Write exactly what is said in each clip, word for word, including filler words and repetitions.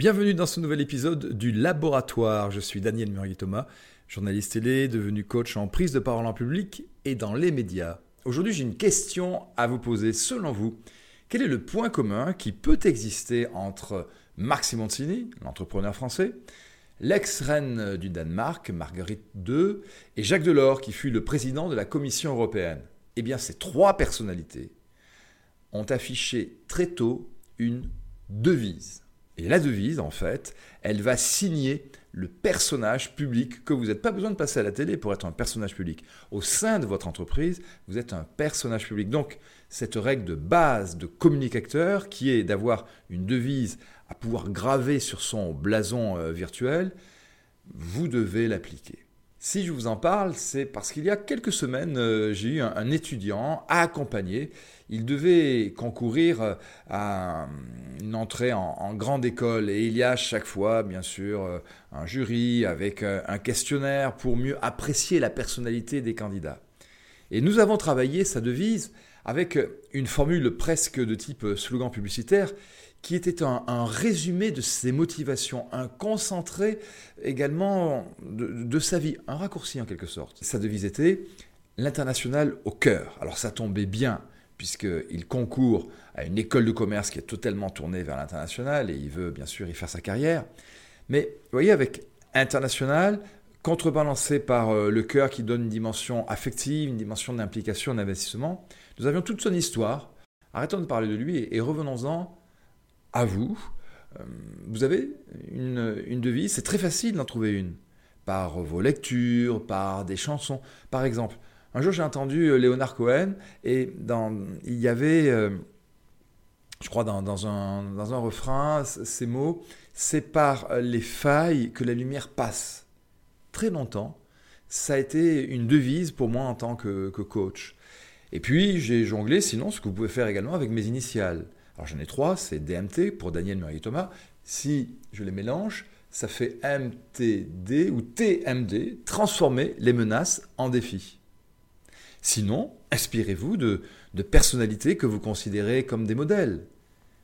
Bienvenue dans ce nouvel épisode du Laboratoire. Je suis Daniel Murillo-Thomas, journaliste télé, devenu coach en prise de parole en public et dans les médias. Aujourd'hui, j'ai une question à vous poser. Selon vous, quel est le point commun qui peut exister entre Marc Simoncini, l'entrepreneur français, l'ex-reine du Danemark, Margrethe deux, et Jacques Delors, qui fut le président de la Commission européenne? Eh bien, ces trois personnalités ont affiché très tôt une devise. Et la devise, en fait, elle va signer le personnage public que vous n'êtes pas besoin de passer à la télé pour être un personnage public. Au sein de votre entreprise, vous êtes un personnage public. Donc, cette règle de base de communicateur qui est d'avoir une devise à pouvoir graver sur son blason virtuel, vous devez l'appliquer. Si je vous en parle, c'est parce qu'il y a quelques semaines, euh, j'ai eu un, un étudiant à accompagner. Il devait concourir à une entrée en, en grande école et il y a chaque fois, bien sûr, un jury avec un questionnaire pour mieux apprécier la personnalité des candidats. Et nous avons travaillé sa devise avec une formule presque de type slogan publicitaire qui était un, un résumé de ses motivations, un concentré également de, de sa vie, un raccourci en quelque sorte. Sa devise était « L'international au cœur ». Alors ça tombait bien, puisqu'il concourt à une école de commerce qui est totalement tournée vers l'international et il veut bien sûr y faire sa carrière. Mais vous voyez, avec « international », contrebalancé par le cœur qui donne une dimension affective, une dimension d'implication, d'investissement, nous avions toute son histoire. Arrêtons de parler de lui et revenons-en à vous. Vous avez une, une devise, c'est très facile d'en trouver une, par vos lectures, par des chansons. Par exemple, un jour j'ai entendu Léonard Cohen et dans, il y avait, je crois dans, dans, un, dans un refrain, ces mots « C'est par les failles que la lumière passe ». Très longtemps, ça a été une devise pour moi en tant que, que coach. Et puis, j'ai jonglé, sinon, ce que vous pouvez faire également avec mes initiales. Alors, j'en ai trois, c'est D M T pour Daniel Murillo-Thomas. Si je les mélange, ça fait M T D ou T M D, transformer les menaces en défis. Sinon, inspirez-vous de, de personnalités que vous considérez comme des modèles.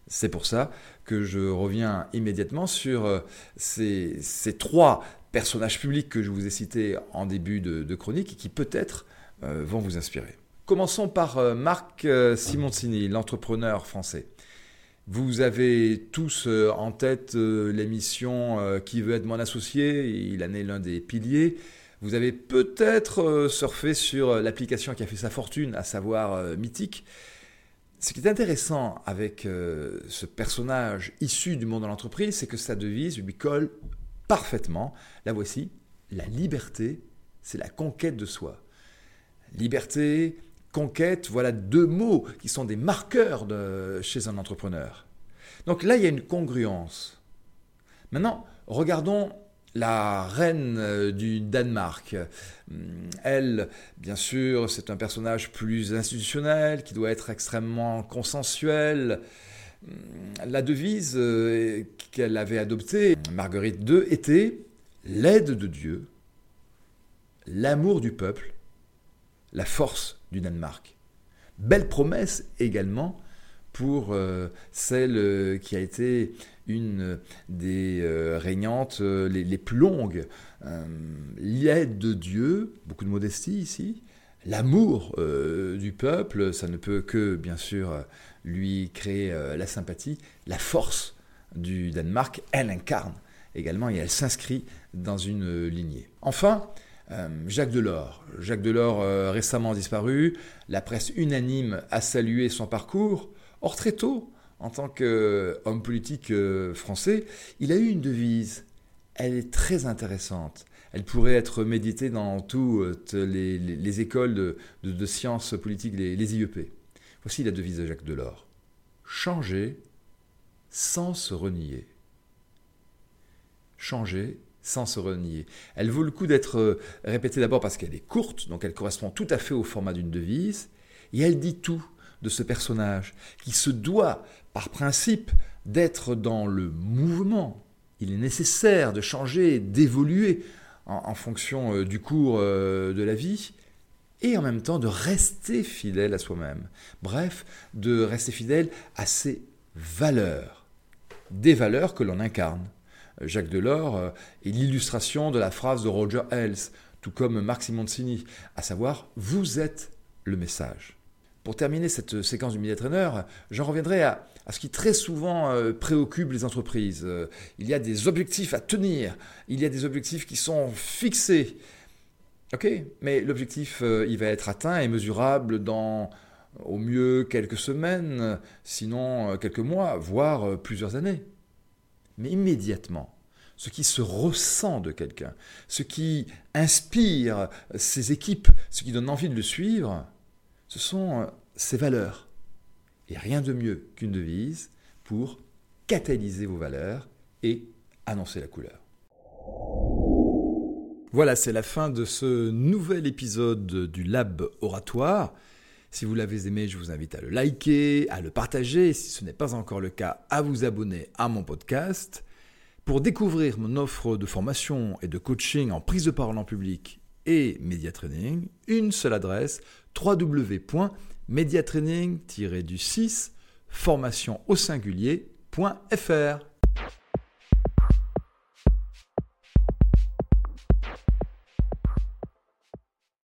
C'est pour ça que je reviens immédiatement sur ces, ces trois personnages publics que je vous ai cités en début de, de chronique et qui peut-être euh, vont vous inspirer. Commençons par euh, Marc euh, Simoncini, l'entrepreneur français. Vous avez tous euh, en tête euh, l'émission euh, « Qui veut être mon associé », il en est l'un des piliers. Vous avez peut-être euh, surfé sur euh, l'application qui a fait sa fortune, à savoir euh, Mythique. Ce qui est intéressant avec euh, ce personnage issu du monde de l'entreprise, c'est que sa devise lui colle parfaitement. La voici, la liberté, c'est la conquête de soi. Liberté, conquête, voilà deux mots qui sont des marqueurs de, chez un entrepreneur. Donc là, il y a une congruence. Maintenant, regardons la reine du Danemark. Elle, bien sûr, c'est un personnage plus institutionnel, qui doit être extrêmement consensuel. La devise qu'elle avait adoptée, Margrethe deux, était l'aide de Dieu, l'amour du peuple, la force du Danemark. Belle promesse également pour celle qui a été une des régnantes les plus longues. L'aide de Dieu, beaucoup de modestie ici. L'amour euh, du peuple, ça ne peut que, bien sûr, lui créer euh, la sympathie. La force du Danemark, elle incarne également et elle s'inscrit dans une euh, lignée. Enfin, euh, Jacques Delors. Jacques Delors, euh, récemment disparu, la presse unanime a salué son parcours. Or, très tôt, en tant qu'homme politique euh, français, il a eu une devise. Elle est très intéressante. Elle pourrait être méditée dans toutes les, les, les écoles de, de, de sciences politiques, les, les I E P. Voici la devise de Jacques Delors. Changer sans se renier. Changer sans se renier. Elle vaut le coup d'être répétée d'abord parce qu'elle est courte, donc elle correspond tout à fait au format d'une devise, et elle dit tout de ce personnage qui se doit, par principe, d'être dans le mouvement. Il est nécessaire de changer, d'évoluer en, en fonction du cours de la vie et en même temps de rester fidèle à soi-même. Bref, de rester fidèle à ses valeurs. des valeurs que l'on incarne. Jacques Delors est l'illustration de la phrase de Roger Ailes, tout comme Marc Simoncini, à savoir « Vous êtes le message ». Pour terminer cette séquence du Media Trainer, j'en reviendrai à, à ce qui très souvent euh, préoccupe les entreprises. Euh, il y a des objectifs à tenir, il y a des objectifs qui sont fixés. Ok, mais l'objectif, euh, il va être atteint et mesurable dans, au mieux, quelques semaines, sinon euh, quelques mois, voire euh, plusieurs années. Mais immédiatement, ce qui se ressent de quelqu'un, ce qui inspire ses équipes, ce qui donne envie de le suivre, ce sont ces valeurs. Et rien de mieux qu'une devise pour catalyser vos valeurs et annoncer la couleur. Voilà, c'est la fin de ce nouvel épisode du Lab Oratoire. Si vous l'avez aimé, je vous invite à le liker, à le partager. Si ce n'est pas encore le cas, à vous abonner à mon podcast. Pour découvrir mon offre de formation et de coaching en prise de parole en public et Media Training, une seule adresse, double vé double vé double vé point media training tiret du six formation au singulier point f r.